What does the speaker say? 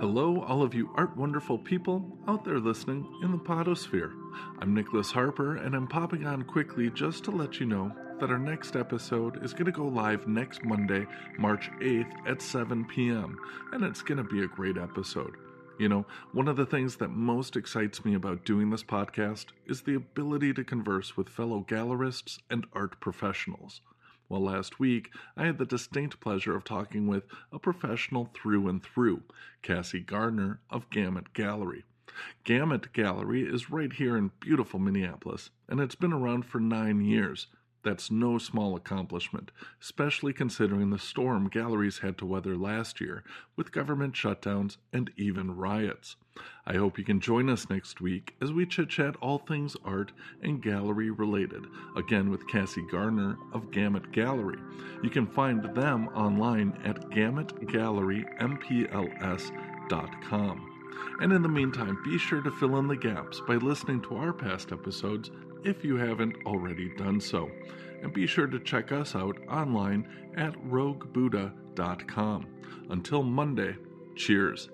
Hello, all of you art wonderful people out there listening in the potosphere. I'm Nicholas Harper, and I'm popping on quickly just to let you know that our next episode is going to go live next Monday, March 8th at 7 p.m., and it's going to be a great episode. You know, one of the things that most excites me about doing this podcast is the ability to converse with fellow gallerists and art professionals. Well, last week, I had the distinct pleasure of talking with a professional through and through, Cassie Gardner of Gamut Gallery. Gamut Gallery is right here in beautiful Minneapolis, and it's been around for 9 years. That's no small accomplishment, especially considering the storm galleries had to weather last year with government shutdowns and even riots. I hope you can join us next week as we chit-chat all things art and gallery related, again with Cassie Gardner of Gamut Gallery. You can find them online at gamutgallerympls.com. And in the meantime, be sure to fill in the gaps by listening to our past episodes if you haven't already done so. And be sure to check us out online at roguebuddha.com. Until Monday, cheers.